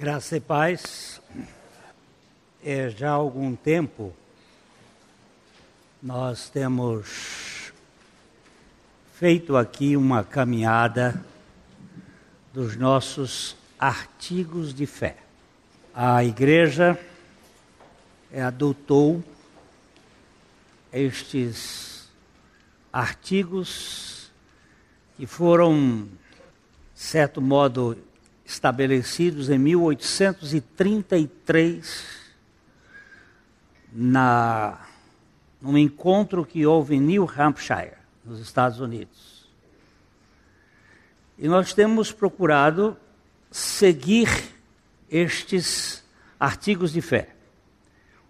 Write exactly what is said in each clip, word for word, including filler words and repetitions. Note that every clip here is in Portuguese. Graça e paz. É, já há algum tempo nós temos feito aqui uma caminhada dos nossos artigos de fé. A igreja adotou estes artigos que foram, de certo modo, estabelecidos em mil oitocentos e trinta e três, na, num encontro que houve em New Hampshire, nos Estados Unidos. E nós temos procurado seguir estes artigos de fé.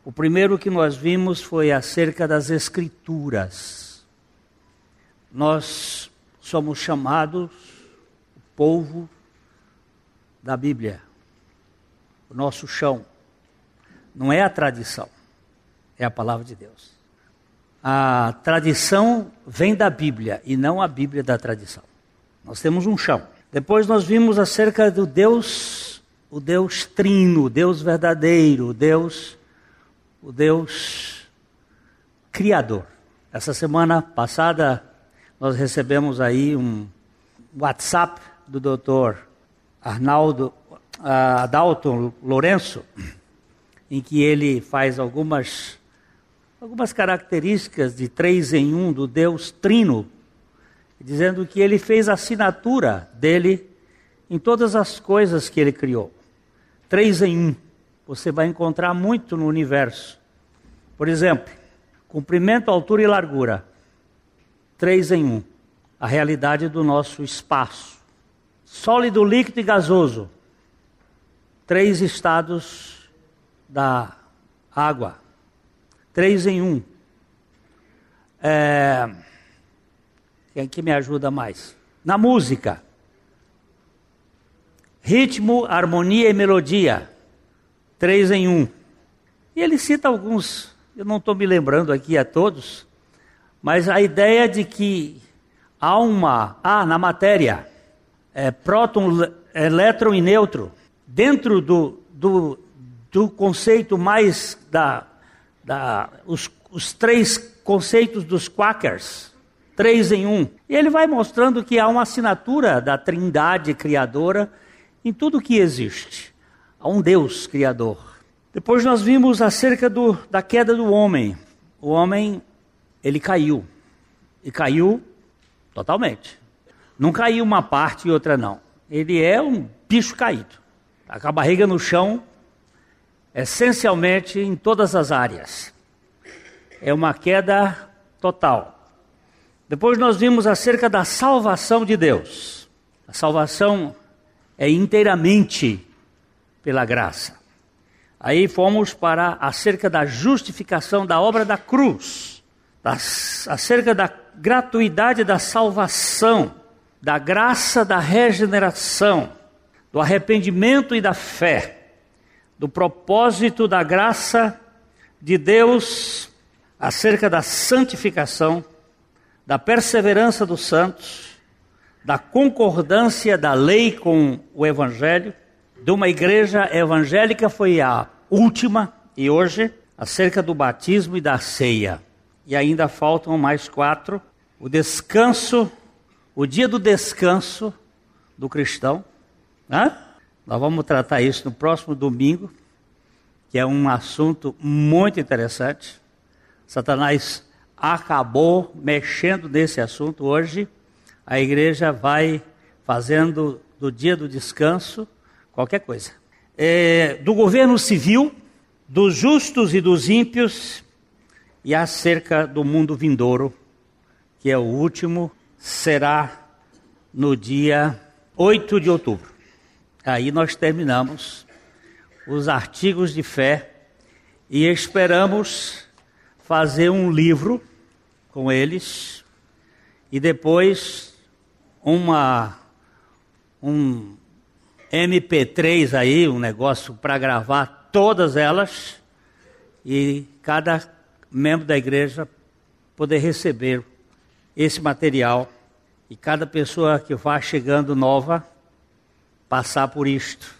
O primeiro que nós vimos foi acerca das Escrituras. Nós somos chamados, o povo da Bíblia, o nosso chão, não é a tradição, é a palavra de Deus. A tradição vem da Bíblia e não a Bíblia da tradição. Nós temos um chão. Depois nós vimos acerca do Deus, o Deus trino, o Deus verdadeiro, o Deus, o Deus criador. Essa semana passada nós recebemos aí um WhatsApp do doutor Arnaldo Adalto Lourenço, em que ele faz algumas, algumas características de três em um do Deus trino, dizendo que ele fez a assinatura dele em todas as coisas que ele criou. Três em um. Você vai encontrar muito no universo. Por exemplo, comprimento, altura e largura. Três em um. A realidade do nosso espaço. Sólido, líquido e gasoso. Três estados da água. Três em um. É... Quem que me ajuda mais? Na música. Ritmo, harmonia e melodia. Três em um. E ele cita alguns, eu não estou me lembrando aqui a todos, mas a ideia de que há uma... Ah, na matéria... É, próton, elétron e neutro, dentro do, do, do conceito mais da, da os, os três conceitos dos quarks, três em um. E ele vai mostrando que há uma assinatura da Trindade criadora em tudo que existe. Há um Deus criador. Depois nós vimos acerca do, da queda do homem. O homem, ele caiu. E caiu totalmente. Não caiu uma parte e outra não. Ele é um bicho caído. Está com a barriga no chão, essencialmente em todas as áreas. É uma queda total. Depois nós vimos acerca da salvação de Deus. A salvação é inteiramente pela graça. Aí fomos para acerca da justificação da obra da cruz. Das, acerca da gratuidade da salvação. Da graça da regeneração, do arrependimento e da fé, do propósito da graça de Deus acerca da santificação, da perseverança dos santos, da concordância da lei com o Evangelho, de uma igreja evangélica foi a última, e hoje, acerca do batismo e da ceia. E ainda faltam mais quatro, o descanso, o dia do descanso do cristão, né? Nós vamos tratar isso no próximo domingo, que é um assunto muito interessante. Satanás acabou mexendo nesse assunto hoje. A igreja vai fazendo do dia do descanso qualquer coisa. É, do governo civil, dos justos e dos ímpios, e acerca do mundo vindouro, que é o último. Será no dia oito de outubro. Aí nós terminamos os artigos de fé e esperamos fazer um livro com eles e depois uma, um M P três aí, um negócio para gravar todas elas e cada membro da igreja poder receber esse material, e cada pessoa que vai chegando nova, passar por isto.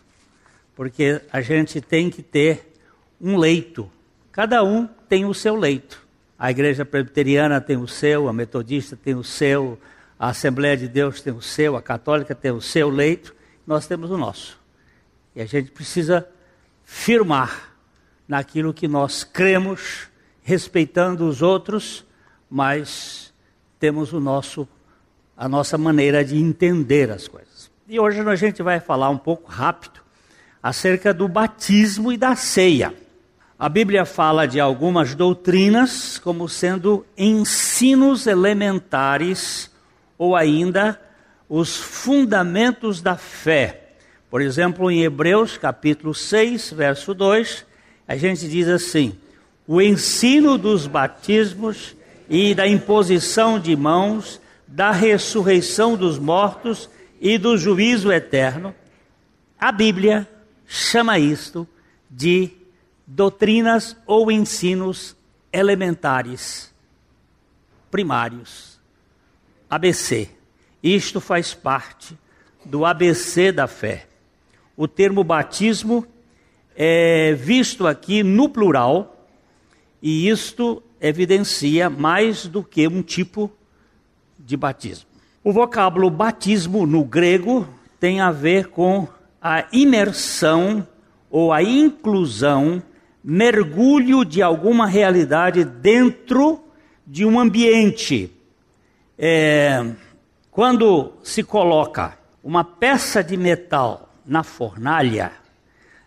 porque a gente tem que ter um leito. Cada um tem o seu leito. A igreja presbiteriana tem o seu, a metodista tem o seu, a Assembleia de Deus tem o seu, a católica tem o seu leito, nós temos o nosso. E a gente precisa firmar naquilo que nós cremos, respeitando os outros, mas temos o nosso, a nossa maneira de entender as coisas. E hoje a gente vai falar um pouco rápido acerca do batismo e da ceia. A Bíblia fala de algumas doutrinas como sendo ensinos elementares ou ainda os fundamentos da fé. Por exemplo, em Hebreus capítulo seis, verso dois, a gente diz assim: o ensino dos batismos e da imposição de mãos, da ressurreição dos mortos e do juízo eterno. A Bíblia chama isto de doutrinas ou ensinos elementares, primários, A B C. Isto faz parte do A B C da fé. O termo batismo é visto aqui no plural, e isto evidencia mais do que um tipo de batismo. O vocábulo batismo no grego tem a ver com a imersão ou a inclusão, mergulho de alguma realidade dentro de um ambiente. É, quando se coloca uma peça de metal na fornalha,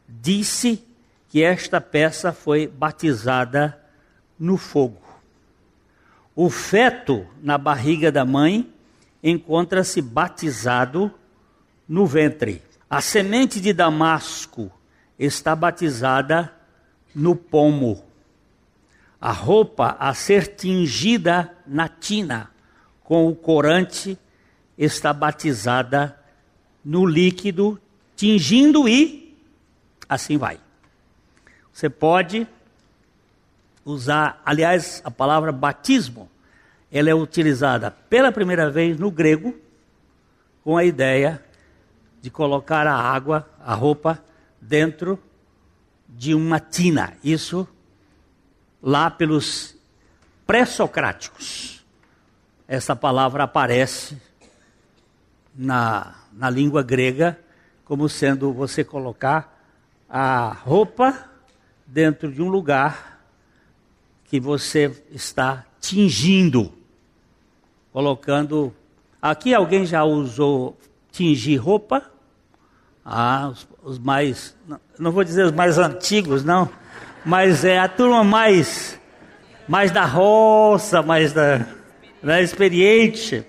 diz-se que esta peça foi batizada no fogo. O feto na barriga da mãe encontra-se batizado no ventre. A semente de damasco está batizada no pomo. A roupa a ser tingida na tina com o corante está batizada no líquido, tingindo, e assim vai. Você pode usar, aliás, a palavra batismo, ela é utilizada pela primeira vez no grego com a ideia de colocar a água, a roupa, dentro de uma tina. Isso lá pelos pré-socráticos. Essa palavra aparece na, na língua grega como sendo você colocar a roupa dentro de um lugar que você está tingindo. Colocando... Aqui alguém já usou tingir roupa? Ah, os, os mais, não, não vou dizer os mais antigos, não, mas é a turma mais, mais da roça, mais da, da experiente.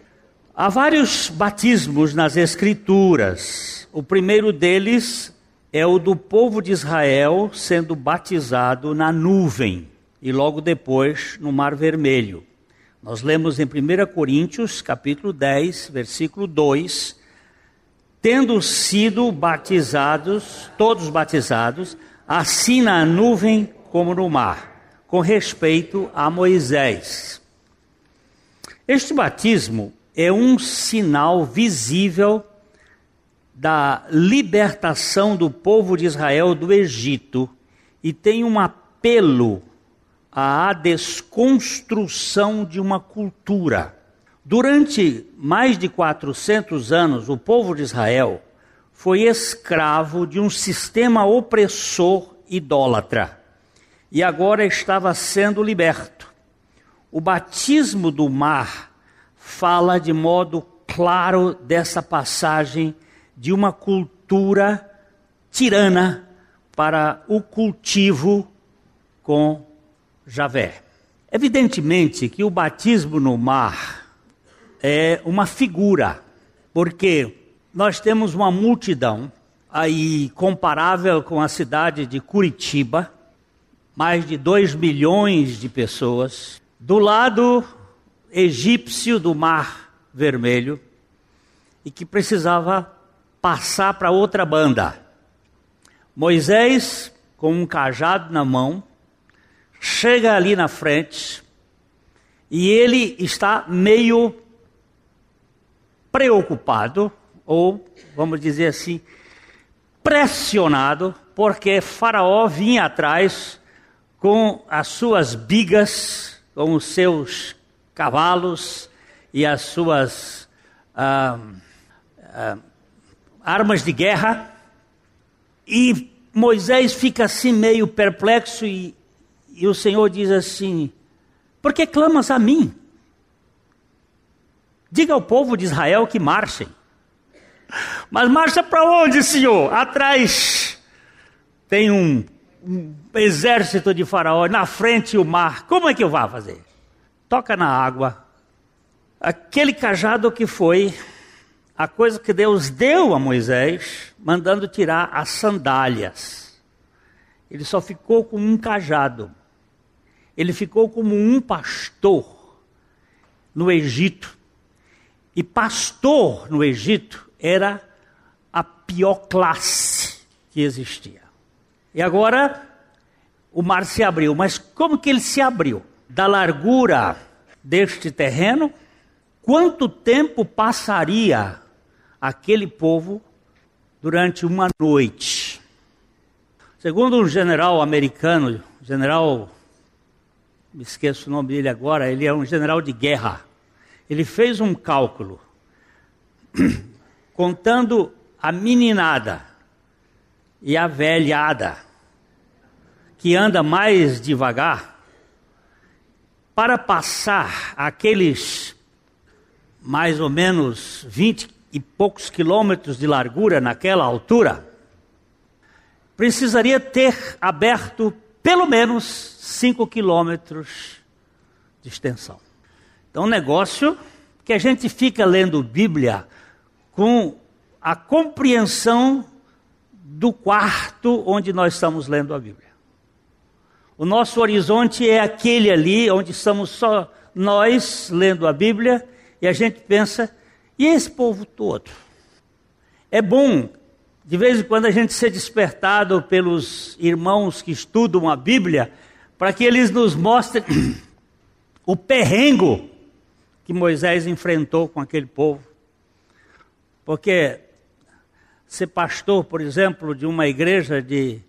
Há vários batismos nas Escrituras. O primeiro deles é o do povo de Israel sendo batizado na nuvem e logo depois no Mar Vermelho. Nós lemos em primeira Coríntios, capítulo dez, versículo dois... Tendo sido batizados, todos batizados, assim na nuvem como no mar, com respeito a Moisés. Este batismo é um sinal visível da libertação do povo de Israel do Egito e tem um apelo à desconstrução de uma cultura. Durante mais de quatrocentos anos, o povo de Israel foi escravo de um sistema opressor idólatra e agora estava sendo liberto. O batismo do mar fala de modo claro dessa passagem de uma cultura tirana para o cultivo com Javé. Evidentemente que o batismo no mar é uma figura, porque nós temos uma multidão aí comparável com a cidade de Curitiba, mais de dois milhões de pessoas, do lado egípcio do Mar Vermelho, e que precisava passar para outra banda. Moisés, com um cajado na mão, chega ali na frente e ele está meio preocupado, ou vamos dizer assim, pressionado, porque Faraó vinha atrás com as suas bigas, com os seus cavalos e as suas ah, ah, armas de guerra. E Moisés fica assim meio perplexo e, e o Senhor diz assim: por que clamas a mim? Diga ao povo de Israel que marchem. Mas marcha para onde, Senhor? Atrás tem um, um exército de Faraó, na frente o mar. Como é que eu vou fazer? Toca na água. Aquele cajado que foi a coisa que Deus deu a Moisés, mandando tirar as sandálias. Ele só ficou com um cajado. Ele ficou como um pastor no Egito. E pastor no Egito era a pior classe que existia. E agora o mar se abriu. Mas como que ele se abriu? Da largura deste terreno, quanto tempo passaria aquele povo durante uma noite? Segundo um general americano, general, me esqueço o nome dele agora, ele é um general de guerra. Ele fez um cálculo, contando a meninada e a velhada, que anda mais devagar, para passar aqueles mais ou menos vinte e poucos quilômetros de largura naquela altura, precisaria ter aberto pelo menos cinco quilômetros de extensão. Então, um negócio que a gente fica lendo Bíblia com a compreensão do quarto onde nós estamos lendo a Bíblia. O nosso horizonte é aquele ali onde estamos só nós lendo a Bíblia e a gente pensa, e esse povo todo? É bom, de vez em quando, a gente ser despertado pelos irmãos que estudam a Bíblia para que eles nos mostrem o perrengo que Moisés enfrentou com aquele povo. Porque ser pastor, por exemplo, de uma igreja de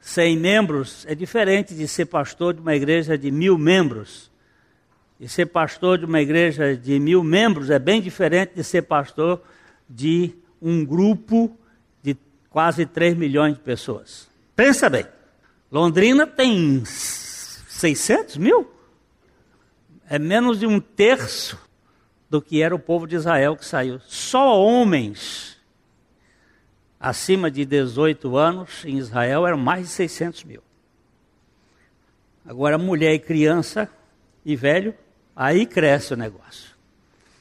cem membros é diferente de ser pastor de uma igreja de mil membros. E ser pastor de uma igreja de mil membros é bem diferente de ser pastor de um grupo de quase três milhões de pessoas. Pensa bem, Londrina tem seiscentos mil? É menos de um terço do que era o povo de Israel que saiu. Só homens acima de dezoito anos em Israel eram mais de seiscentos mil. Agora mulher e criança e velho, aí cresce o negócio.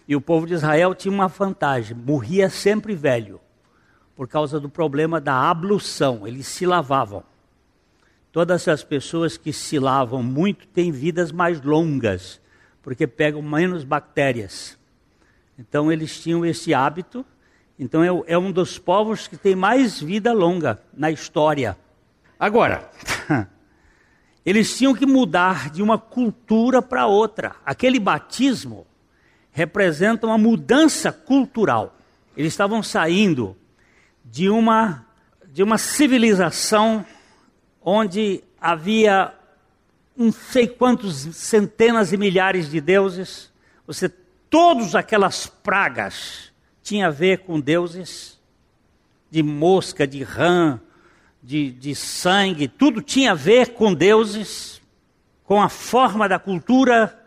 E o povo de Israel tinha uma vantagem, morria sempre velho, por causa do problema da ablução, eles se lavavam. Todas as pessoas que se lavam muito têm vidas mais longas, porque pegam menos bactérias. Então eles tinham esse hábito. Então é, é um dos povos que tem mais vida longa na história. Agora, eles tinham que mudar de uma cultura para outra. Aquele batismo representa uma mudança cultural. Eles estavam saindo de uma, de uma civilização onde havia não sei quantos centenas e milhares de deuses, você, todas aquelas pragas tinham a ver com deuses, de mosca, de rã, de, de sangue, tudo tinha a ver com deuses, com a forma da cultura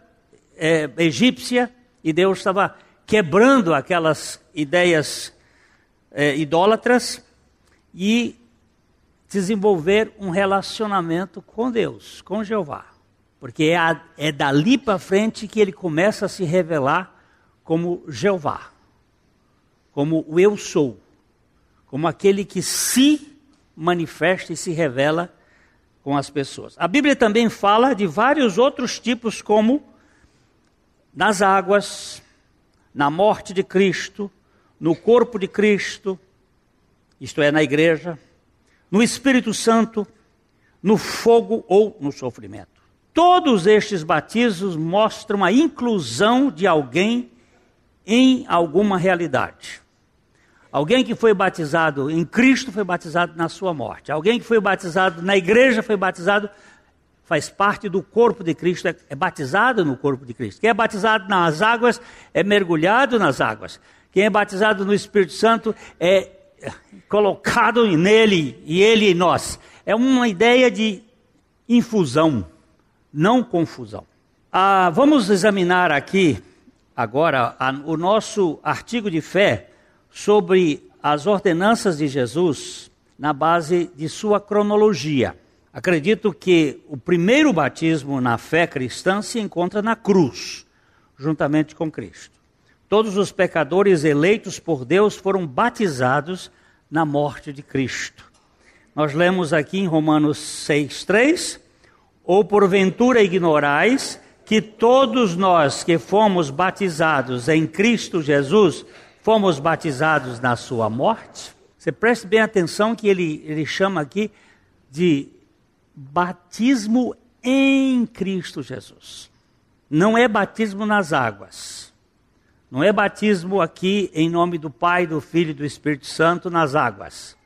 é, egípcia, e Deus estava quebrando aquelas ideias é, idólatras e desenvolver um relacionamento com Deus, com Jeová. Porque é, a, é dali para frente que ele começa a se revelar como Jeová. Como o eu sou. Como aquele que se manifesta e se revela com as pessoas. A Bíblia também fala de vários outros tipos, como nas águas, na morte de Cristo, no corpo de Cristo, isto é, na igreja, no Espírito Santo, no fogo ou no sofrimento. Todos estes batismos mostram a inclusão de alguém em alguma realidade. Alguém que foi batizado em Cristo foi batizado na sua morte. Alguém que foi batizado na igreja foi batizado, faz parte do corpo de Cristo, é batizado no corpo de Cristo. Quem é batizado nas águas é mergulhado nas águas. Quem é batizado no Espírito Santo é colocado nele e ele em nós. É uma ideia de infusão, não confusão. Ah, vamos examinar aqui agora a, o nosso artigo de fé sobre as ordenanças de Jesus na base de sua cronologia. Acredito que o primeiro batismo na fé cristã se encontra na cruz, juntamente com Cristo. Todos os pecadores eleitos por Deus foram batizados na morte de Cristo. Nós lemos aqui em Romanos seis, três, ou porventura ignorais que todos nós que fomos batizados em Cristo Jesus, fomos batizados na sua morte? Você preste bem atenção que ele, ele chama aqui de batismo em Cristo Jesus. Não é batismo nas águas. Não é batismo aqui em nome do Pai, do Filho e do Espírito Santo nas águas.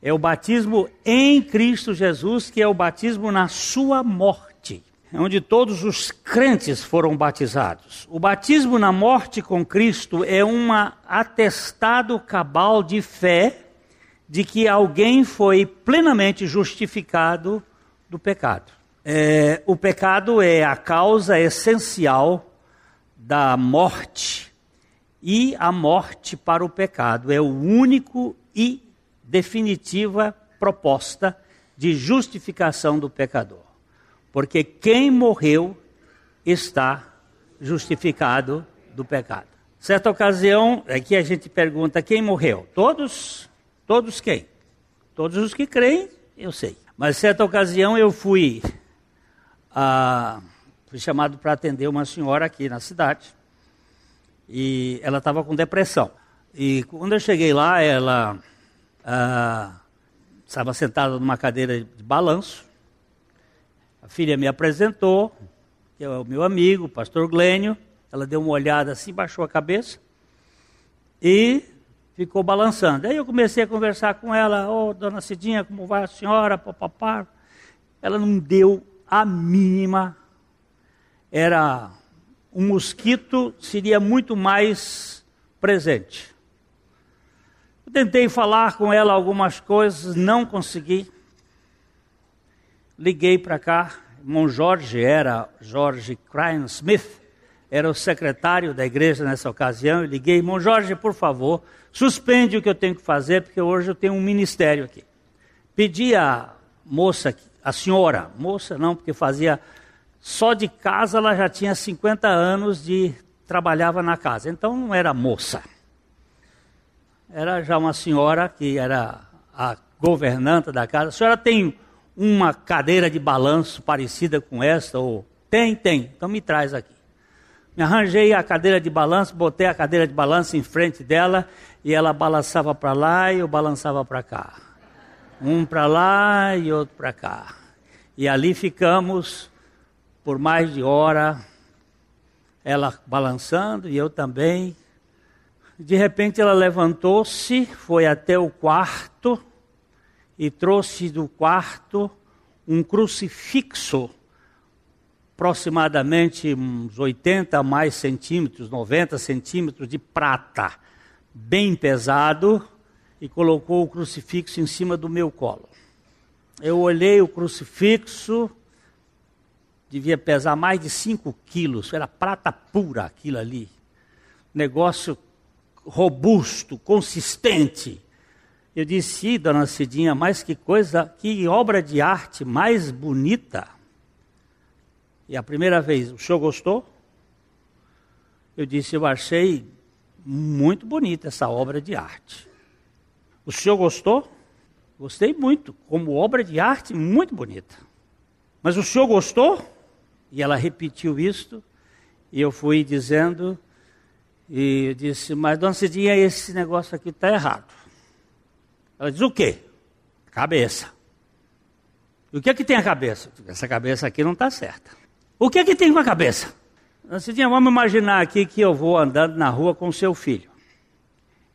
É o batismo em Cristo Jesus, que é o batismo na sua morte, onde todos os crentes foram batizados. O batismo na morte com Cristo é um atestado cabal de fé de que alguém foi plenamente justificado do pecado. É, o pecado é a causa essencial da morte. E a morte para o pecado é o único e definitiva proposta de justificação do pecador. Porque quem morreu está justificado do pecado. Certa ocasião, aqui a gente pergunta quem morreu? Todos? Todos quem? Todos os que creem, eu sei. Mas certa ocasião eu fui, ah, fui chamado para atender uma senhora aqui na cidade. E ela estava com depressão. E quando eu cheguei lá, ela ah, estava sentada numa cadeira de balanço. A filha me apresentou, que é o meu amigo, o pastor Glênio. Ela deu uma olhada assim, baixou a cabeça e ficou balançando. Aí eu comecei a conversar com ela. Ô, oh, dona Cidinha, como vai a senhora? Papapá. Ela não deu a mínima. Era... um mosquito seria muito mais presente. Eu tentei falar com ela algumas coisas, não consegui. Liguei para cá, irmão Jorge era, Jorge Cryan Smith, era o secretário da igreja nessa ocasião. Eu liguei, irmão Jorge, por favor, suspende o que eu tenho que fazer, porque hoje eu tenho um ministério aqui. Pedi à moça, a senhora, moça não, porque fazia... só de casa ela já tinha cinquenta anos de... trabalhava na casa. Então não era moça. Era já uma senhora que era a governanta da casa. A senhora tem uma cadeira de balanço parecida com essa? Ou... Tem, tem. Então me traz aqui. Me arranjei a cadeira de balanço, botei a cadeira de balanço em frente dela. E ela balançava para lá e eu balançava para cá. Um para lá e outro para cá. E ali ficamos... por mais de hora, ela balançando e eu também. De repente ela levantou-se, foi até o quarto e trouxe do quarto um crucifixo, aproximadamente uns oitenta mais centímetros, noventa centímetros de prata, bem pesado, e colocou o crucifixo em cima do meu colo. Eu olhei o crucifixo, devia pesar mais de cinco quilos, era prata pura aquilo ali. Negócio robusto, consistente. Eu disse, ih, dona Cidinha, mas que coisa, que obra de arte mais bonita. E a primeira vez, o senhor gostou? Eu disse, eu achei muito bonita essa obra de arte. O senhor gostou? Gostei muito, como obra de arte muito bonita. Mas o senhor gostou? E ela repetiu isto, e eu fui dizendo, e eu disse, mas dona Cidinha, esse negócio aqui está errado. Ela diz, o quê? Cabeça. E o que é que tem a cabeça? Essa cabeça aqui não está certa. O que é que tem com a cabeça? Dona Cidinha, vamos imaginar aqui que eu vou andando na rua com o seu filho.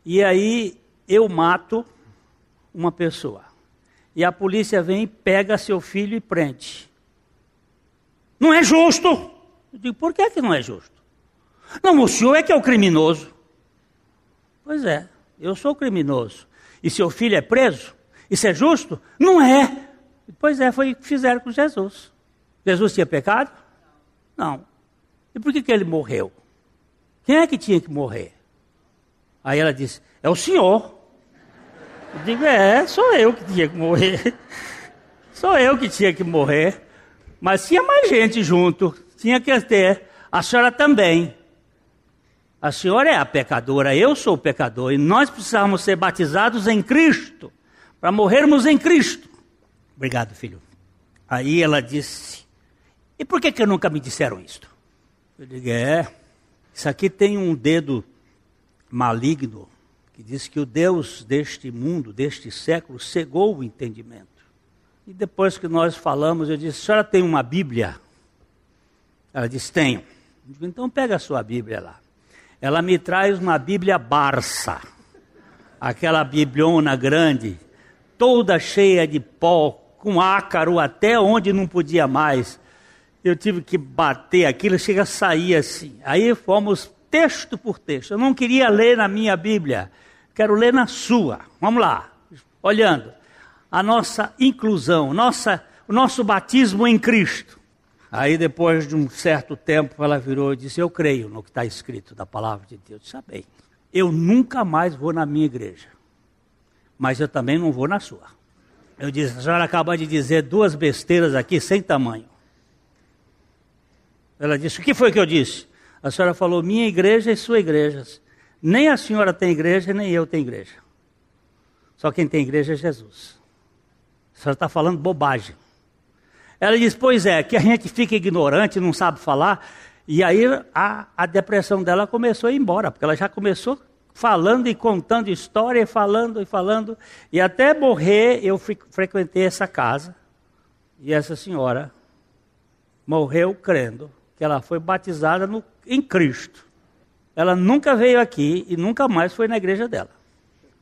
E aí eu mato uma pessoa e a polícia vem, pega seu filho e prende. Não é justo. Eu digo, por que que não é justo? Não, o senhor é que é o criminoso. Pois é, eu sou criminoso. E seu filho é preso? Isso é justo? Não é. Pois é, foi o que fizeram com Jesus. Jesus tinha pecado? Não. E por que que ele morreu? Quem é que tinha que morrer? Aí ela disse, é o senhor. Eu digo, é, sou eu que tinha que morrer. Sou eu que tinha que morrer. Mas tinha mais gente junto. Tinha que ter. A senhora também. A senhora é a pecadora, eu sou o pecador. E nós precisamos ser batizados em Cristo. Para morrermos em Cristo. Obrigado, filho. Aí ela disse, e por que que nunca me disseram isto? Eu digo, é, isso aqui tem um dedo maligno, que diz que o Deus deste mundo, deste século, cegou o entendimento. E depois que nós falamos, eu disse, a senhora tem uma Bíblia? Ela disse, tenho. Eu digo, então pega a sua Bíblia lá. Ela me traz uma Bíblia Barça, aquela bibliona grande, toda cheia de pó, com ácaro até onde não podia mais. Eu tive que bater aquilo, chega a sair assim. Aí fomos texto por texto. Eu não queria ler na minha Bíblia. Quero ler na sua. Vamos lá. Olhando. A nossa inclusão. Nossa, o nosso batismo em Cristo. Aí depois de um certo tempo ela virou e disse, eu creio no que está escrito da palavra de Deus. Eu disse, ah, bem, eu nunca mais vou na minha igreja. Mas eu também não vou na sua. Eu disse, a senhora acabou de dizer duas besteiras aqui sem tamanho. Ela disse, o que foi que eu disse? A senhora falou, minha igreja e sua igreja. Nem a senhora tem igreja, nem eu tenho igreja. Só quem tem igreja é Jesus. A senhora está falando bobagem. Ela diz, pois é, que a gente fica ignorante, não sabe falar. E aí a, a depressão dela começou a ir embora, porque ela já começou falando e contando história, falando e falando. E até morrer eu frequentei essa casa. E essa senhora morreu crendo. Ela foi batizada no, em Cristo. Ela nunca veio aqui e nunca mais foi na igreja dela.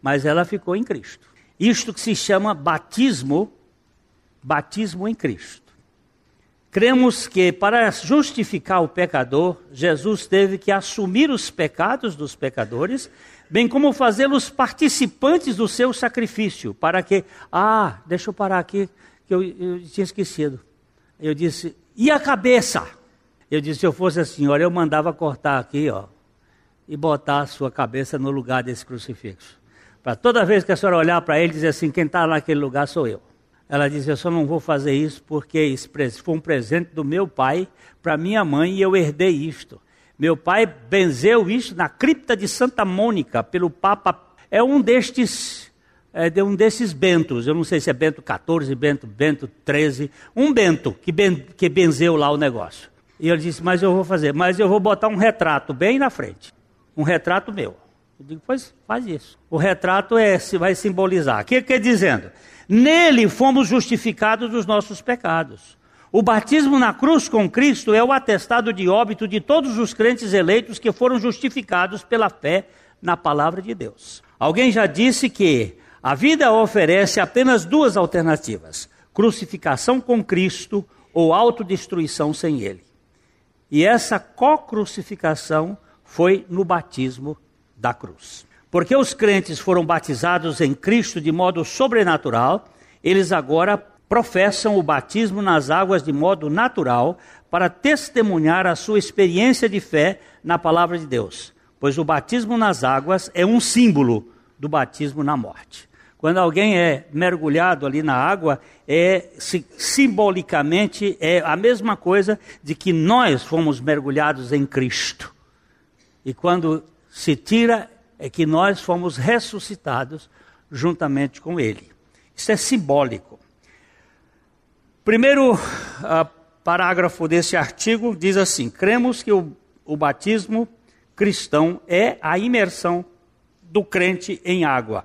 Mas ela ficou em Cristo. Isto que se chama batismo, batismo em Cristo. Cremos que para justificar o pecador, Jesus teve que assumir os pecados dos pecadores, bem como fazê-los participantes do seu sacrifício, para que... Ah, deixa eu parar aqui, que eu, eu tinha esquecido. Eu disse, e a cabeça? Eu disse, se eu fosse a senhora, eu mandava cortar aqui, ó, e botar a sua cabeça no lugar desse crucifixo. Para toda vez que a senhora olhar para ele, dizer assim, quem está naquele lugar sou eu. Ela disse, eu só não vou fazer isso porque isso foi um presente do meu pai para minha mãe e eu herdei isto. Meu pai benzeu isto na cripta de Santa Mônica, pelo Papa. É um destes, é de um desses bentos, eu não sei se é Bento quatorze, Bento, Bento treze, um bento que, ben, que benzeu lá o negócio. E ele disse, mas eu vou fazer, mas eu vou botar um retrato bem na frente. Um retrato meu. Eu digo, pois faz isso. O retrato é, vai simbolizar. O que ele quer dizendo? Nele fomos justificados dos nossos pecados. O batismo na cruz com Cristo é o atestado de óbito de todos os crentes eleitos que foram justificados pela fé na palavra de Deus. Alguém já disse que a vida oferece apenas duas alternativas. Crucificação com Cristo ou autodestruição sem ele. E essa co-crucificação foi no batismo da cruz. Porque os crentes foram batizados em Cristo de modo sobrenatural, eles agora professam o batismo nas águas de modo natural para testemunhar a sua experiência de fé na palavra de Deus. Pois o batismo nas águas é um símbolo do batismo na morte. Quando alguém é mergulhado ali na água, é, simbolicamente é a mesma coisa de que nós fomos mergulhados em Cristo. E quando se tira, é que nós fomos ressuscitados juntamente com Ele. Isso é simbólico. Primeiro parágrafo desse artigo diz assim, cremos que o, o batismo cristão é a imersão do crente em água.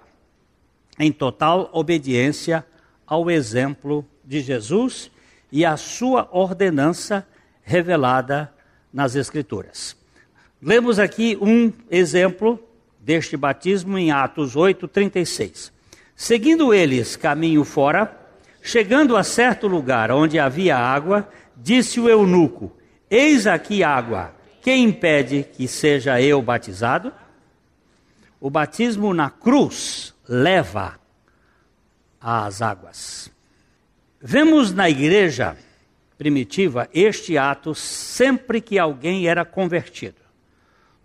Em total obediência ao exemplo de Jesus e à sua ordenança revelada nas Escrituras. Lemos aqui um exemplo deste batismo em Atos oito, trinta e seis. Seguindo eles caminho fora, chegando a certo lugar onde havia água, disse o eunuco: eis aqui água, quem impede que seja eu batizado? O batismo na cruz leva às águas. Vemos na igreja primitiva este ato sempre que alguém era convertido.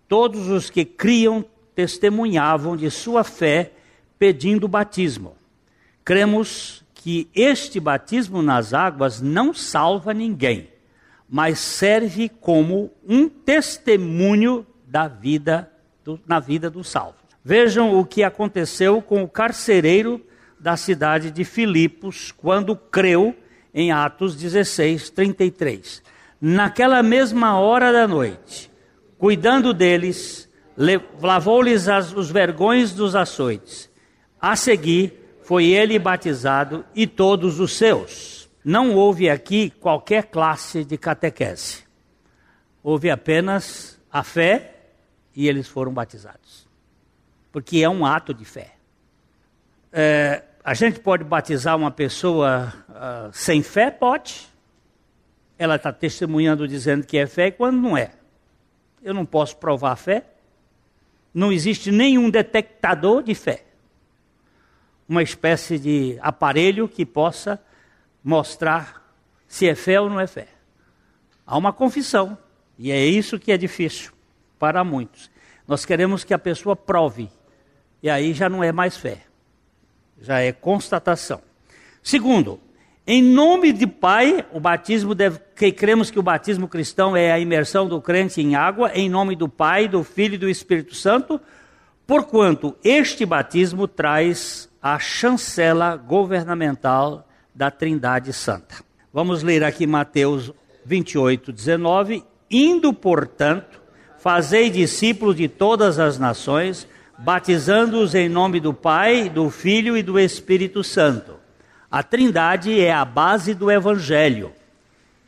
Todos os que criam testemunhavam de sua fé pedindo batismo. Cremos que este batismo nas águas não salva ninguém, mas serve como um testemunho da vida do, na vida do salvo. Vejam o que aconteceu com o carcereiro da cidade de Filipos quando creu em Atos dezesseis, trinta e três. Naquela mesma hora da noite, cuidando deles, lavou-lhes as, os vergões dos açoites. A seguir, foi ele batizado e todos os seus. Não houve aqui qualquer classe de catequese. Houve apenas a fé e eles foram batizados. Porque é um ato de fé. É, a gente pode batizar uma pessoa uh, sem fé? Pode. Ela está testemunhando, dizendo que é fé e quando não é. Eu não posso provar a fé. Não existe nenhum detectador de fé. Uma espécie de aparelho que possa mostrar se é fé ou não é fé. Há uma confissão, e é isso que é difícil para muitos. Nós queremos que a pessoa prove, e aí já não é mais fé, já é constatação. Segundo, em nome de Pai, o batismo deve, que cremos que o batismo cristão é a imersão do crente em água, em nome do Pai, do Filho e do Espírito Santo, porquanto este batismo traz a chancela governamental da Trindade Santa. Vamos ler aqui Mateus vinte e oito, dezenove. Indo, portanto, fazei discípulos de todas as nações, batizando-os em nome do Pai, do Filho e do Espírito Santo. A Trindade é a base do Evangelho.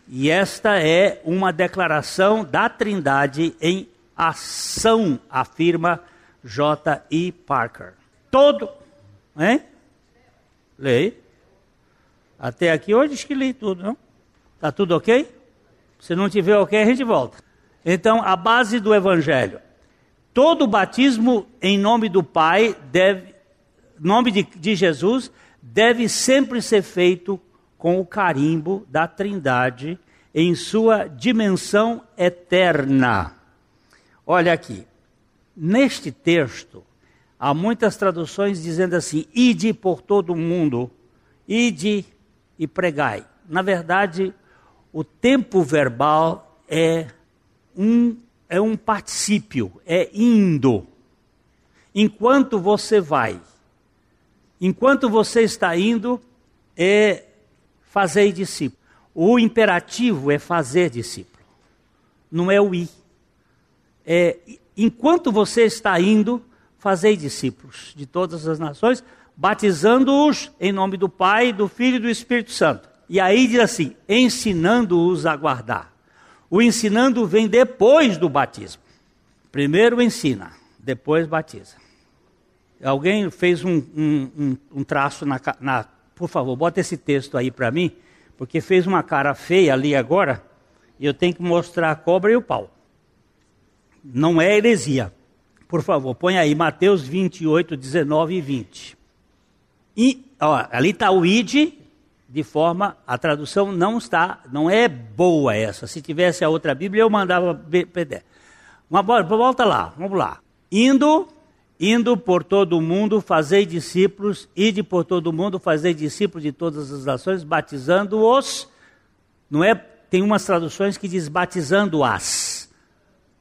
E esta é uma declaração da Trindade em ação, afirma J I Parker. Todo... Hein? Leio. Até aqui hoje diz que li tudo, não? Está tudo ok? Se não tiver ok, a gente volta. Então, a base do Evangelho. Todo batismo em nome do Pai, deve, nome de, de Jesus, deve sempre ser feito com o carimbo da Trindade em sua dimensão eterna. Olha aqui, neste texto, há muitas traduções dizendo assim: ide por todo o mundo, ide e pregai. Na verdade, o tempo verbal é um, é um particípio, é indo. Enquanto você vai, enquanto você está indo, é fazer discípulo. O imperativo é fazer discípulo, não é o ir. É, enquanto você está indo, fazei discípulos de todas as nações, batizando-os em nome do Pai, do Filho e do Espírito Santo. E aí diz assim, ensinando-os a guardar. O ensinando vem depois do batismo. Primeiro ensina, depois batiza. Alguém fez um, um, um, um traço na, na... Por favor, bota esse texto aí para mim, porque fez uma cara feia ali agora, e eu tenho que mostrar a cobra e o pau. Não é heresia. Por favor, põe aí Mateus vinte e oito, dezenove e vinte. E, ó, ali está o id, de forma, a tradução não está, não é boa essa. Se tivesse a outra Bíblia, eu mandava perder. Uma volta lá, vamos lá. Indo, indo por todo o mundo, fazei discípulos, ide por todo o mundo, fazei discípulos de todas as nações, batizando-os. Não é, tem umas traduções que diz batizando-as.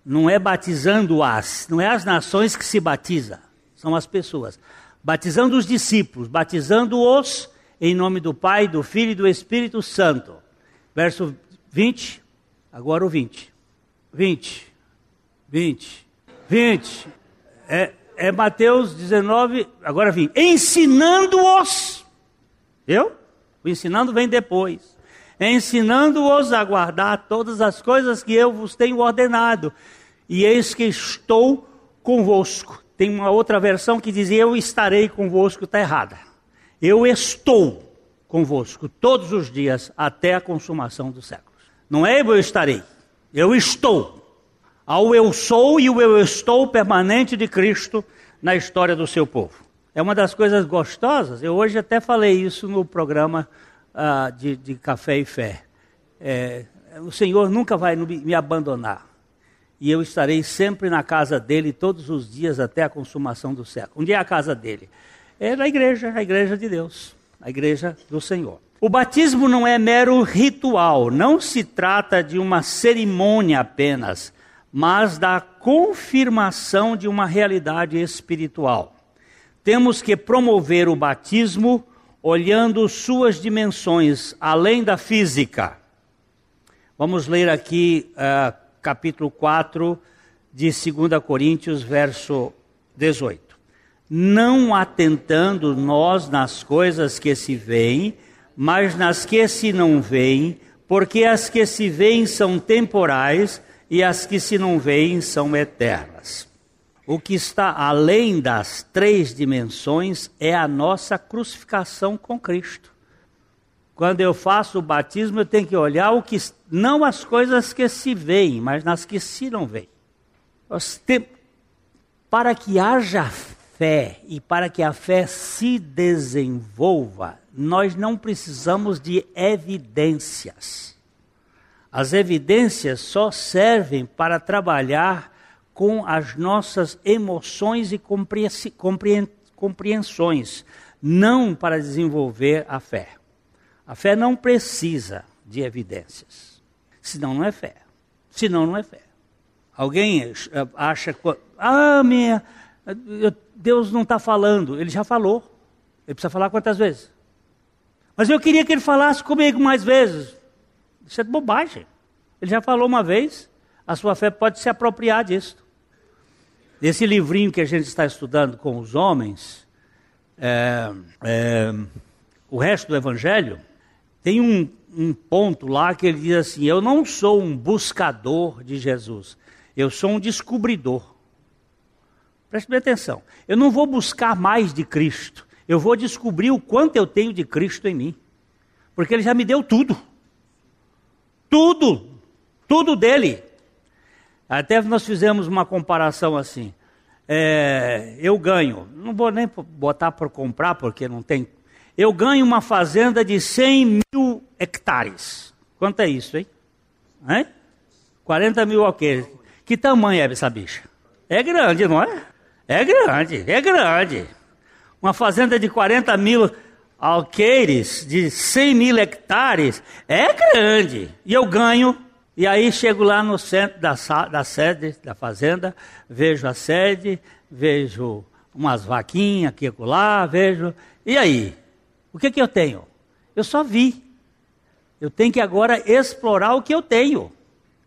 Não é batizando-as, não é as nações que se batiza, são as pessoas. Batizando os discípulos, batizando-os em nome do Pai, do Filho e do Espírito Santo. Verso vinte, agora o vinte. vinte, vinte, vinte. É, é Mateus dezenove, agora vinte. Ensinando-os, viu? O ensinando vem depois. Ensinando-os a guardar todas as coisas que eu vos tenho ordenado. E eis que estou convosco. Tem uma outra versão que diz, eu estarei convosco, está errada. Eu estou convosco todos os dias até a consumação dos séculos. Não é eu estarei, eu estou. Ao eu sou e o eu estou permanente de Cristo na história do seu povo. É uma das coisas gostosas, eu hoje até falei isso no programa uh, de, de Café e Fé. É, o Senhor nunca vai me abandonar. E eu estarei sempre na casa dele todos os dias até a consumação do século. Onde é a casa dele? É na igreja, a igreja de Deus, a igreja do Senhor. O batismo não é mero ritual, não se trata de uma cerimônia apenas, mas da confirmação de uma realidade espiritual. Temos que promover o batismo olhando suas dimensões, além da física. Vamos ler aqui uh, capítulo quatro de Segunda Coríntios, verso dezoito. Não atentando nós nas coisas que se veem, mas nas que se não veem, porque as que se veem são temporais e as que se não veem são eternas. O que está além das três dimensões é a nossa crucificação com Cristo. Quando eu faço o batismo, eu tenho que olhar o que, não as coisas que se veem, mas nas que se não veem. Para que haja fé e para que a fé se desenvolva, nós não precisamos de evidências. As evidências só servem para trabalhar com as nossas emoções e compreensões, não para desenvolver a fé. A fé não precisa de evidências, senão não é fé, senão não é fé. Alguém acha, ah, minha, Deus não está falando, ele já falou, ele precisa falar quantas vezes? Mas eu queria que ele falasse comigo mais vezes. Isso é bobagem, ele já falou uma vez, a sua fé pode se apropriar disso. Esse livrinho que a gente está estudando com os homens, é, é, o resto do Evangelho, tem um, um ponto lá que ele diz assim, eu não sou um buscador de Jesus, eu sou um descobridor. Preste bem atenção, eu não vou buscar mais de Cristo, eu vou descobrir o quanto eu tenho de Cristo em mim, porque ele já me deu tudo, tudo, tudo dele. Até nós fizemos uma comparação assim, é, eu ganho, não vou nem botar por comprar porque não tem, eu ganho uma fazenda de cem mil hectares. Quanto é isso, hein? hein? quarenta mil alqueires. Que tamanho é essa bicha? É grande, não é? É grande, é grande. Uma fazenda de quarenta mil alqueires, de cem mil hectares, é grande. E eu ganho, e aí chego lá no centro da, da sede da fazenda, vejo a sede, vejo umas vaquinhas aqui e acolá, vejo, e aí? O que, que eu tenho? Eu só vi. Eu tenho que agora explorar o que eu tenho.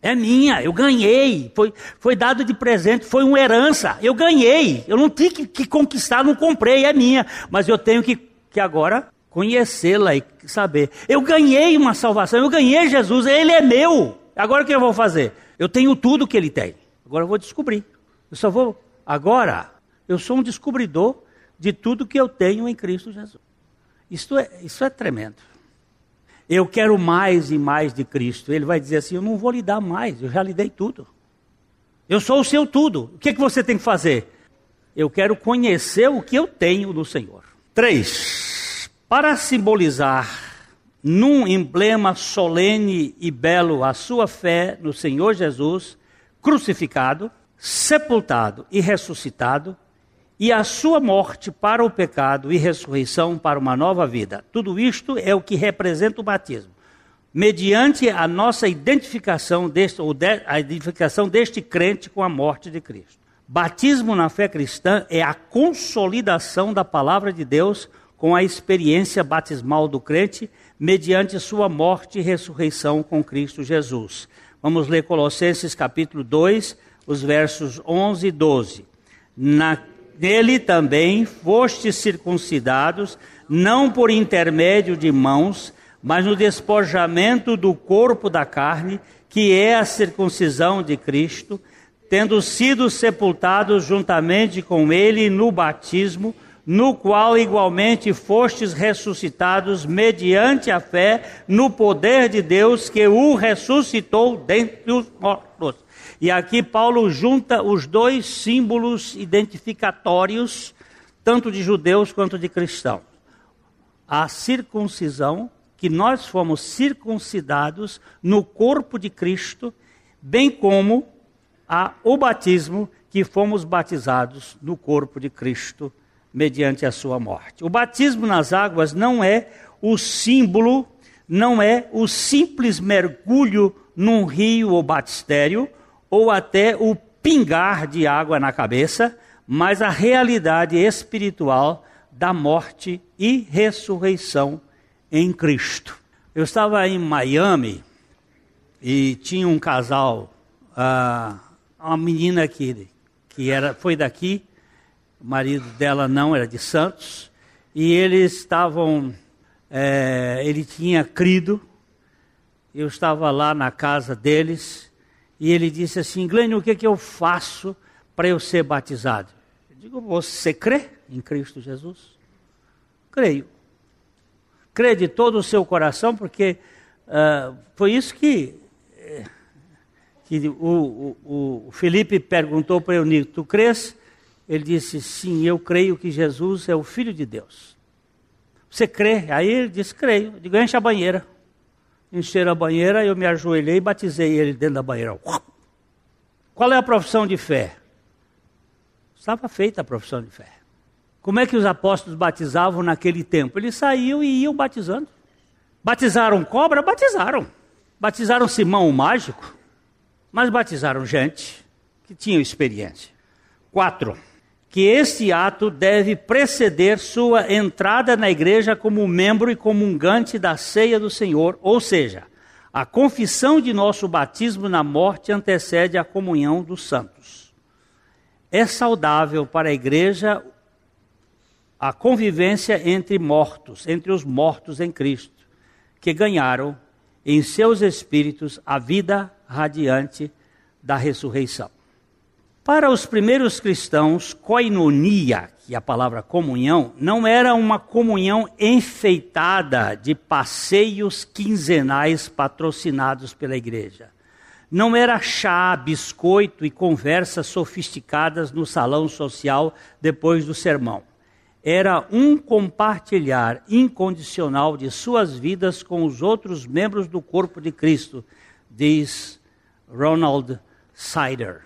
É minha, eu ganhei. Foi, foi dado de presente, foi uma herança. Eu ganhei. Eu não tive que, que conquistar, não comprei, é minha. Mas eu tenho que, que agora conhecê-la e saber. Eu ganhei uma salvação, eu ganhei Jesus, ele é meu. Agora o que eu vou fazer? Eu tenho tudo que ele tem. Agora eu vou descobrir. Eu só vou... Agora, eu sou um descobridor de tudo que eu tenho em Cristo Jesus. Isso é, isso é tremendo. Eu quero mais e mais de Cristo. Ele vai dizer assim, eu não vou lhe dar mais, eu já lhe dei tudo. Eu sou o seu tudo. O que, é que você tem que fazer? Eu quero conhecer o que eu tenho no Senhor. Três. Para simbolizar num emblema solene e belo a sua fé no Senhor Jesus, crucificado, sepultado e ressuscitado, e a sua morte para o pecado e ressurreição para uma nova vida. Tudo isto é o que representa o batismo. Mediante a nossa identificação deste, ou de, a identificação deste crente com a morte de Cristo. Batismo na fé cristã é a consolidação da palavra de Deus com a experiência batismal do crente, mediante sua morte e ressurreição com Cristo Jesus. Vamos ler Colossenses capítulo dois, os versos onze e doze. Na Nele também fostes circuncidados, não por intermédio de mãos, mas no despojamento do corpo da carne, que é a circuncisão de Cristo, tendo sido sepultados juntamente com ele no batismo, no qual igualmente fostes ressuscitados mediante a fé no poder de Deus que o ressuscitou dentre os mortos. E aqui Paulo junta os dois símbolos identificatórios, tanto de judeus quanto de cristãos. A circuncisão, que nós fomos circuncidados no corpo de Cristo, bem como a, o batismo, que fomos batizados no corpo de Cristo mediante a sua morte. O batismo nas águas não é o símbolo, não é o simples mergulho num rio ou batistério, ou até o pingar de água na cabeça, mas a realidade espiritual da morte e ressurreição em Cristo. Eu estava em Miami e tinha um casal, uh, uma menina aqui, que era, foi daqui, o marido dela não, era de Santos, e eles estavam, é, ele tinha crido, eu estava lá na casa deles, e ele disse assim: Glênio, o que, que eu faço para eu ser batizado? Eu digo: você crê em Cristo Jesus? Creio. Crê de todo o seu coração, porque uh, foi isso que, que o, o, o Felipe perguntou para eu, Nico, tu crês? Ele disse: sim, eu creio que Jesus é o Filho de Deus. Você crê? Aí ele disse: creio. Eu digo: enche a banheira. Encheram a banheira, eu me ajoelhei e batizei ele dentro da banheira. Qual é a profissão de fé? Estava feita a profissão de fé. Como é que os apóstolos batizavam naquele tempo? Eles saíam e iam batizando. Batizaram cobra? Batizaram. Batizaram Simão o Mágico? Mas batizaram gente que tinha experiência. Quatro. Que este ato deve preceder sua entrada na igreja como membro e comungante da ceia do Senhor, ou seja, a confissão de nosso batismo na morte antecede a comunhão dos santos. É saudável para a igreja a convivência entre mortos, entre os mortos em Cristo, que ganharam em seus espíritos a vida radiante da ressurreição. Para os primeiros cristãos, koinonia, que é a palavra comunhão, não era uma comunhão enfeitada de passeios quinzenais patrocinados pela igreja. Não era chá, biscoito e conversas sofisticadas no salão social depois do sermão. Era um compartilhar incondicional de suas vidas com os outros membros do corpo de Cristo, diz Ronald Sider.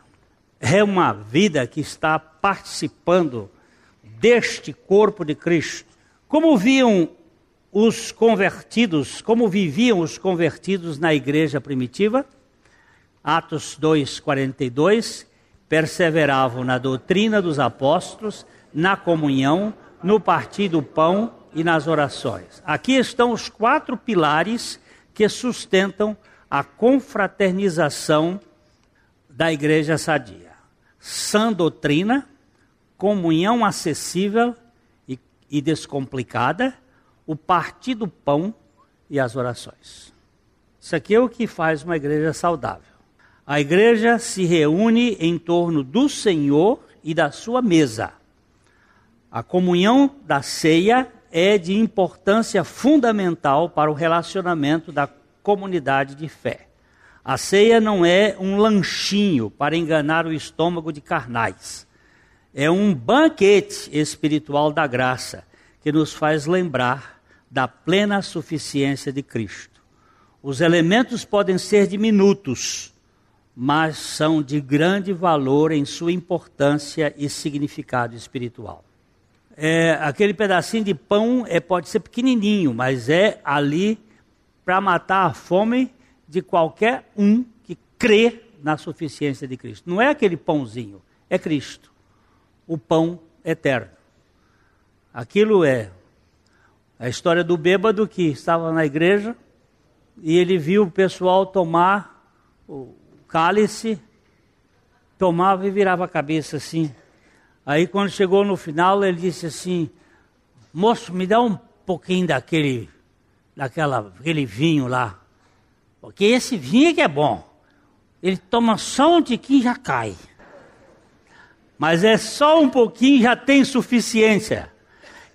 É uma vida que está participando deste corpo de Cristo. Como viam os convertidos, como viviam os convertidos na igreja primitiva? Atos dois, quarenta e dois, perseveravam na doutrina dos apóstolos, na comunhão, no partir do pão e nas orações. Aqui estão os quatro pilares que sustentam a confraternização da igreja sadia. Sã doutrina, comunhão acessível e, e descomplicada, o partir do pão e as orações. Isso aqui é o que faz uma igreja saudável. A igreja se reúne em torno do Senhor e da sua mesa. A comunhão da ceia é de importância fundamental para o relacionamento da comunidade de fé. A ceia não é um lanchinho para enganar o estômago de carnais. É um banquete espiritual da graça que nos faz lembrar da plena suficiência de Cristo. Os elementos podem ser diminutos, mas são de grande valor em sua importância e significado espiritual. É, aquele pedacinho de pão é, pode ser pequenininho, mas é ali para matar a fome de qualquer um que crê na suficiência de Cristo. Não é aquele pãozinho, é Cristo, o pão eterno. Aquilo é a história do bêbado que estava na igreja e ele viu o pessoal tomar o cálice, tomava e virava a cabeça assim. Aí quando chegou no final, ele disse assim: moço, me dá um pouquinho daquele, daquela, aquele vinho lá. Porque esse vinho que é bom, ele toma só um tiquinho e já cai. Mas é só um pouquinho, já tem suficiência.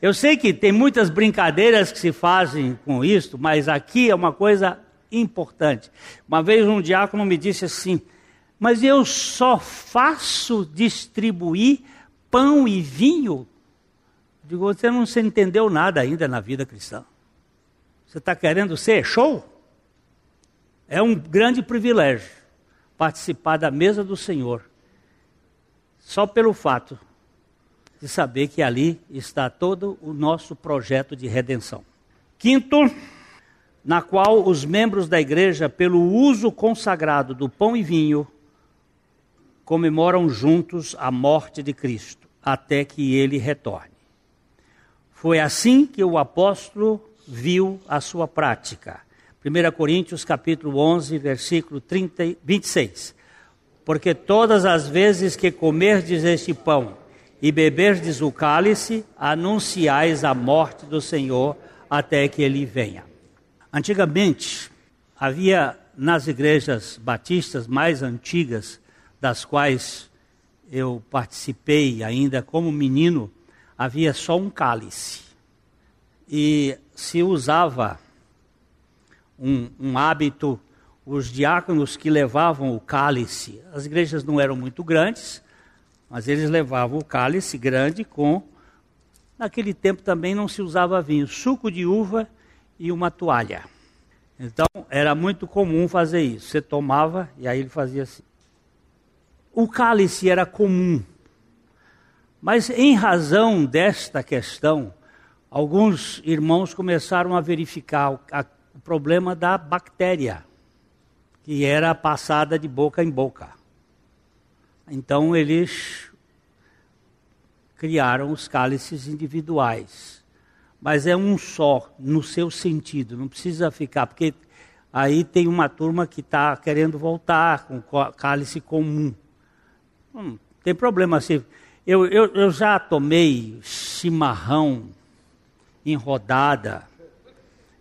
Eu sei que tem muitas brincadeiras que se fazem com isso, mas aqui é uma coisa importante. Uma vez um diácono me disse assim, mas eu só faço distribuir pão e vinho? Eu digo, você não se entendeu nada ainda na vida cristã. Você está querendo ser show? É um grande privilégio participar da mesa do Senhor. Só pelo fato de saber que ali está todo o nosso projeto de redenção. Quinto, na qual os membros da igreja, pelo uso consagrado do pão e vinho, comemoram juntos a morte de Cristo, até que ele retorne. Foi assim que o apóstolo viu a sua prática. Primeira Coríntios capítulo onze, versículo vinte e seis. Porque todas as vezes que comerdes este pão e beberdes o cálice, anunciais a morte do Senhor até que ele venha. Antigamente, havia nas igrejas batistas mais antigas, das quais eu participei ainda como menino, havia só um cálice. E se usava um, um hábito... Os diáconos que levavam o cálice, as igrejas não eram muito grandes, mas eles levavam o cálice grande com, naquele tempo também não se usava vinho, suco de uva e uma toalha. Então era muito comum fazer isso, você tomava e aí ele fazia assim. O cálice era comum, mas em razão desta questão, alguns irmãos começaram a verificar o, a, o problema da bactéria, que era passada de boca em boca. Então eles criaram os cálices individuais. Mas é um só, no seu sentido, não precisa ficar, porque aí tem uma turma que está querendo voltar com cálice comum. Não tem problema assim. Eu, eu, eu já tomei chimarrão em rodada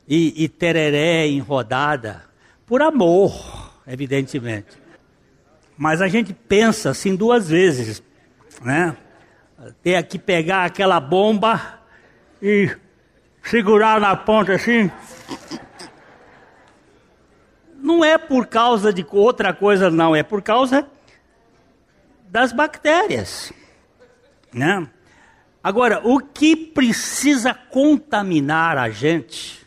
e, e tereré em rodada. Por amor, evidentemente. Mas a gente pensa assim duas vezes, né? Ter que pegar aquela bomba e segurar na ponta assim. Não é por causa de outra coisa, não. É por causa das bactérias, né? Agora, o que precisa contaminar a gente...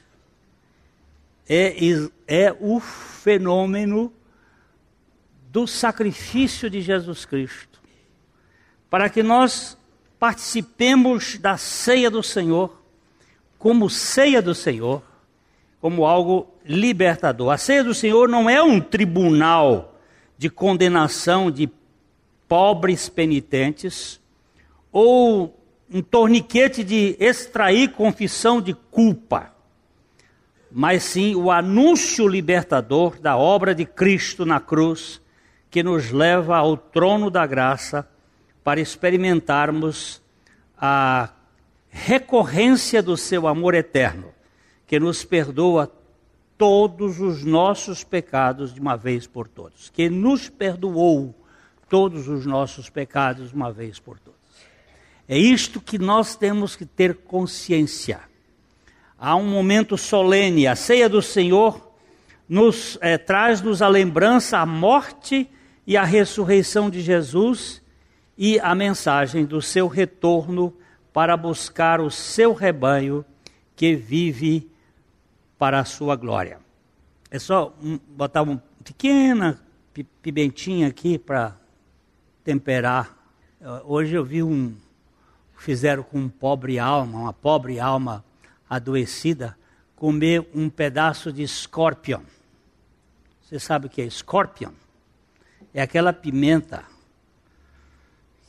É, é o fenômeno do sacrifício de Jesus Cristo. Para que nós participemos da ceia do Senhor, como ceia do Senhor, como algo libertador. A ceia do Senhor não é um tribunal de condenação de pobres penitentes, ou um torniquete de extrair confissão de culpa. Mas sim o anúncio libertador da obra de Cristo na cruz, que nos leva ao trono da graça para experimentarmos a recorrência do seu amor eterno, que nos perdoa todos os nossos pecados de uma vez por todas, que nos perdoou todos os nossos pecados de uma vez por todas. É isto que nós temos que ter consciência. Há um momento solene, a ceia do Senhor nos, é, traz-nos a lembrança, a morte e a ressurreição de Jesus e a mensagem do seu retorno para buscar o seu rebanho que vive para a sua glória. É só um, botar uma pequena pimentinha aqui para temperar. Hoje eu vi um, fizeram com um pobre alma, uma pobre alma, adoecida, comer um pedaço de escorpião. Você sabe o que é escorpião? É aquela pimenta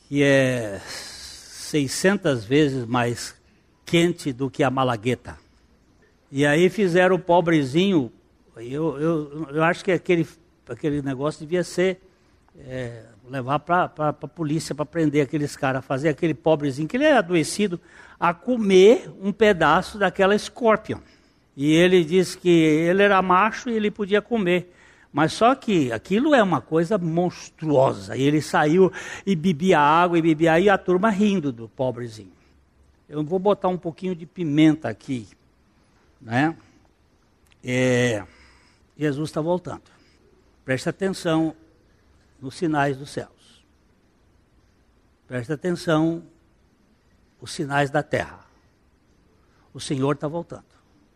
que é seiscentas vezes mais quente do que a malagueta. E aí fizeram o pobrezinho, eu, eu, eu acho que aquele, aquele negócio devia ser, é, levar para a polícia para prender aqueles caras, fazer aquele pobrezinho, que ele é adoecido, a comer um pedaço daquela escorpião. E ele disse que ele era macho e ele podia comer. Mas só que aquilo é uma coisa monstruosa. E ele saiu e bebia água e bebia água, e a turma rindo do pobrezinho. Eu vou botar um pouquinho de pimenta aqui, né? É, Jesus está voltando. Preste atenção nos sinais dos céus. Preste atenção os sinais da terra. O Senhor está voltando.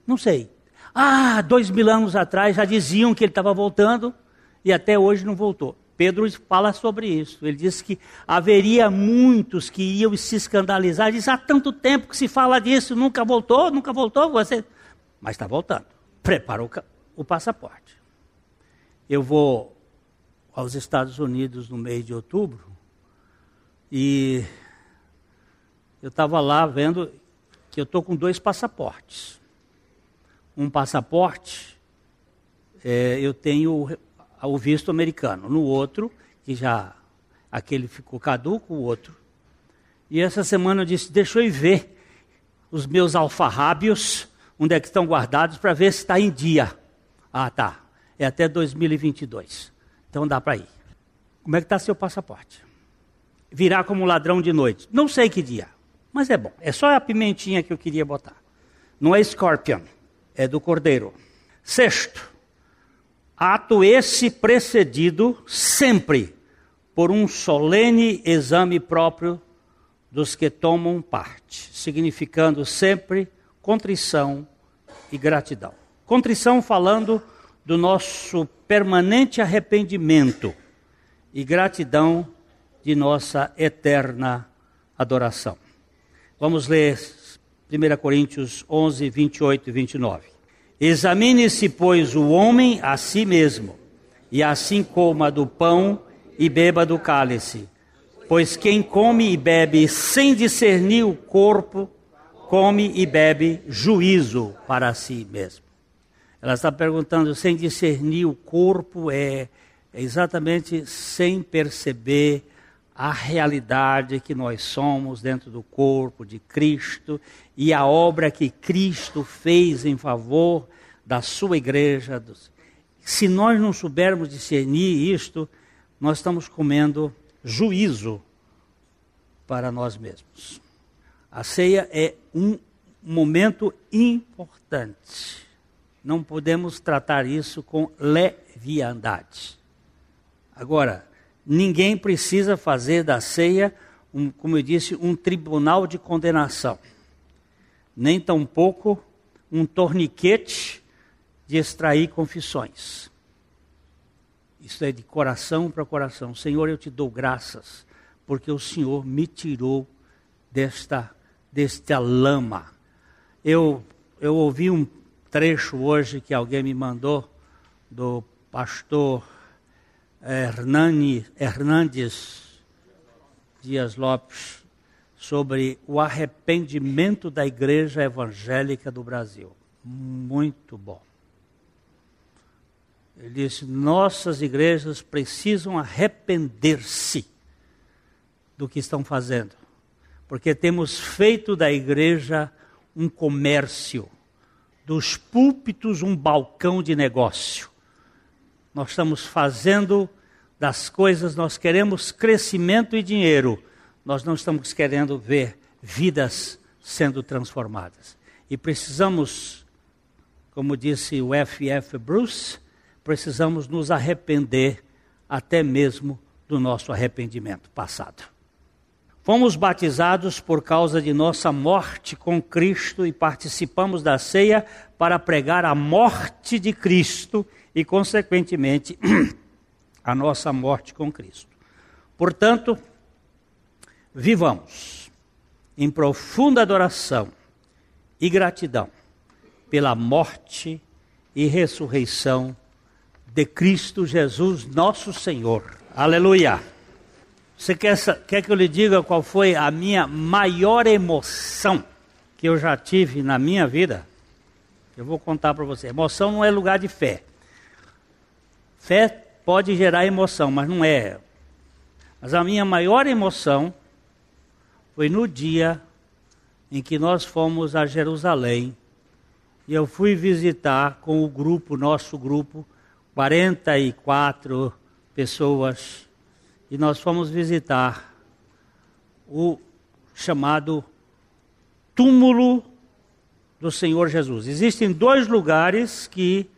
Não sei. Ah, dois mil anos atrás já diziam que ele estava voltando e até hoje não voltou. Pedro fala sobre isso. Ele diz que haveria muitos que iam se escandalizar. Ele diz, há tanto tempo que se fala disso, nunca voltou, nunca voltou. Você... Mas está voltando. Prepara o, o passaporte. Eu vou aos Estados Unidos no mês de outubro e eu estava lá vendo que eu estou com dois passaportes. Um passaporte, é, eu tenho o visto americano. No outro, que já aquele ficou caduco, o outro. E essa semana eu disse, deixa eu ir ver os meus alfarrábios, onde é que estão guardados, para ver se está em dia. Ah, tá. É até dois mil e vinte e dois. Então dá para ir. Como é que está seu passaporte? Virar como ladrão de noite. Não sei que dia, mas é bom. É só a pimentinha que eu queria botar. Não é Scorpion. É do Cordeiro. Sexto, ato esse precedido sempre por um solene exame próprio dos que tomam parte, significando sempre contrição e gratidão. Contrição falando do nosso permanente arrependimento e gratidão de nossa eterna adoração. Vamos ler primeira Coríntios onze, vinte e oito e vinte e nove. Examine-se, pois, o homem a si mesmo, e assim coma do pão e beba do cálice. Pois quem come e bebe sem discernir o corpo, come e bebe juízo para si mesmo. Ela está perguntando, sem discernir o corpo é, é exatamente sem perceber a realidade que nós somos dentro do corpo de Cristo e a obra que Cristo fez em favor da sua igreja. Se nós não soubermos discernir isto, nós estamos comendo juízo para nós mesmos. A ceia é um momento importante. Não podemos tratar isso com leviandade. Agora, ninguém precisa fazer da ceia, um, como eu disse, um tribunal de condenação. Nem tampouco um torniquete de extrair confissões. Isso é de coração para coração. Senhor, eu te dou graças, porque o Senhor me tirou desta, desta lama. Eu, eu ouvi um trecho hoje que alguém me mandou, do pastor Hernani, Hernandes Dias Lopes, sobre o arrependimento da igreja evangélica do Brasil. Muito bom. Ele disse, nossas igrejas precisam arrepender-se do que estão fazendo, porque temos feito da igreja um comércio, dos púlpitos um balcão de negócio. Nós estamos fazendo das coisas, nós queremos crescimento e dinheiro. Nós não estamos querendo ver vidas sendo transformadas. E precisamos, como disse o F F Bruce, precisamos nos arrepender até mesmo do nosso arrependimento passado. Fomos batizados por causa de nossa morte com Cristo e participamos da ceia para pregar a morte de Cristo e, consequentemente, a nossa morte com Cristo. Portanto, vivamos em profunda adoração e gratidão pela morte e ressurreição de Cristo Jesus, nosso Senhor. Aleluia! Você quer, quer que eu lhe diga qual foi a minha maior emoção que eu já tive na minha vida? Eu vou contar para você. Emoção não é lugar de fé. Fé pode gerar emoção, mas não é. Mas a minha maior emoção foi no dia em que nós fomos a Jerusalém e eu fui visitar com o grupo, nosso grupo, quarenta e quatro pessoas e nós fomos visitar o chamado túmulo do Senhor Jesus. Existem dois lugares que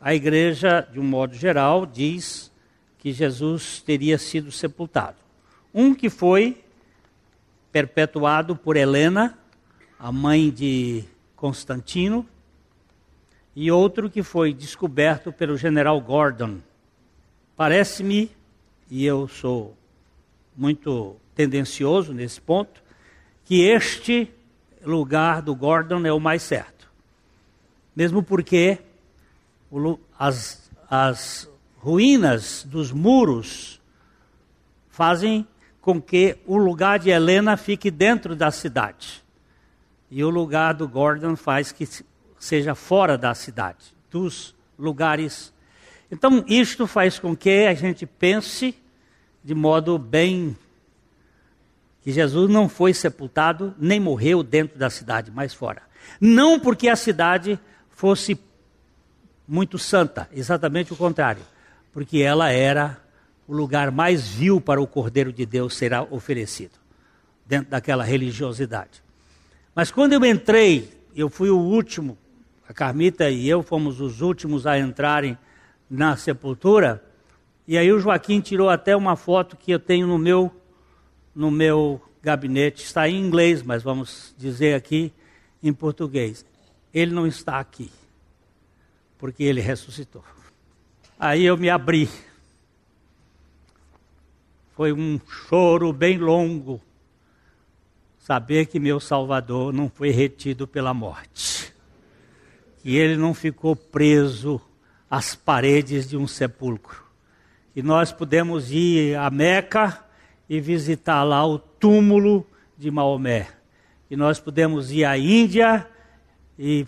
a igreja, de um modo geral, diz que Jesus teria sido sepultado. Um que foi perpetuado por Helena, a mãe de Constantino, e outro que foi descoberto pelo general Gordon. Parece-me, e eu sou muito tendencioso nesse ponto, que este lugar do Gordon é o mais certo. Mesmo porque as, as ruínas dos muros fazem com que o lugar de Helena fique dentro da cidade. E o lugar do Gordon faz que seja fora da cidade, dos lugares. Então, isto faz com que a gente pense de modo bem... que Jesus não foi sepultado, nem morreu dentro da cidade, mas fora. Não porque a cidade fosse muito santa, exatamente o contrário. Porque ela era o lugar mais vil para o Cordeiro de Deus ser oferecido, dentro daquela religiosidade. Mas quando eu entrei, eu fui o último, a Carmita e eu fomos os últimos a entrarem na sepultura, e aí o Joaquim tirou até uma foto que eu tenho no meu... no meu gabinete, está em inglês, mas vamos dizer aqui em português. Ele não está aqui, porque ele ressuscitou. Aí eu me abri. Foi um choro bem longo, saber que meu Salvador não foi retido pela morte. Que ele não ficou preso às paredes de um sepulcro. Que nós pudemos ir a Meca... e visitar lá o túmulo de Maomé. E nós podemos ir à Índia e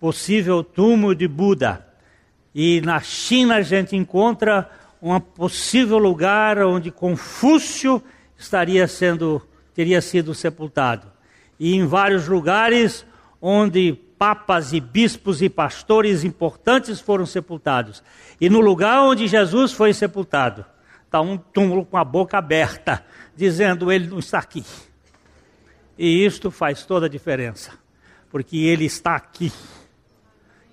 possível túmulo de Buda. E na China a gente encontra um possível lugar onde Confúcio estaria sendo, teria sido sepultado. E em vários lugares onde papas e bispos e pastores importantes foram sepultados. E no lugar onde Jesus foi sepultado, está um túmulo com a boca aberta, dizendo, ele não está aqui. E isto faz toda a diferença, porque ele está aqui.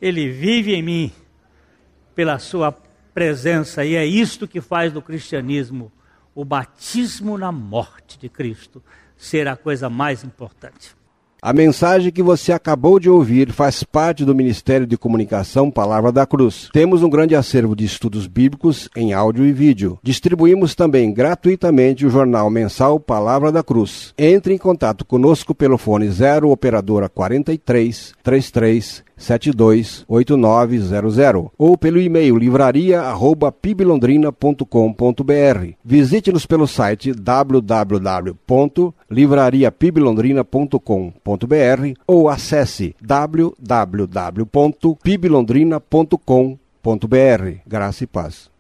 Ele vive em mim, pela sua presença, e é isto que faz do cristianismo, o batismo na morte de Cristo, ser a coisa mais importante. A mensagem que você acabou de ouvir faz parte do Ministério de Comunicação Palavra da Cruz. Temos um grande acervo de estudos bíblicos em áudio e vídeo. Distribuímos também gratuitamente o jornal mensal Palavra da Cruz. Entre em contato conosco pelo fone zero operadora quarenta e três, trinta e três, setenta e dois, oitenta e nove zero zero ou pelo e-mail livraria arroba piblondrina ponto com ponto br. Visite-nos pelo site w w w ponto livraria piblondrina ponto com ponto br ou acesse w w w ponto piblondrina ponto com ponto br. Graça e paz.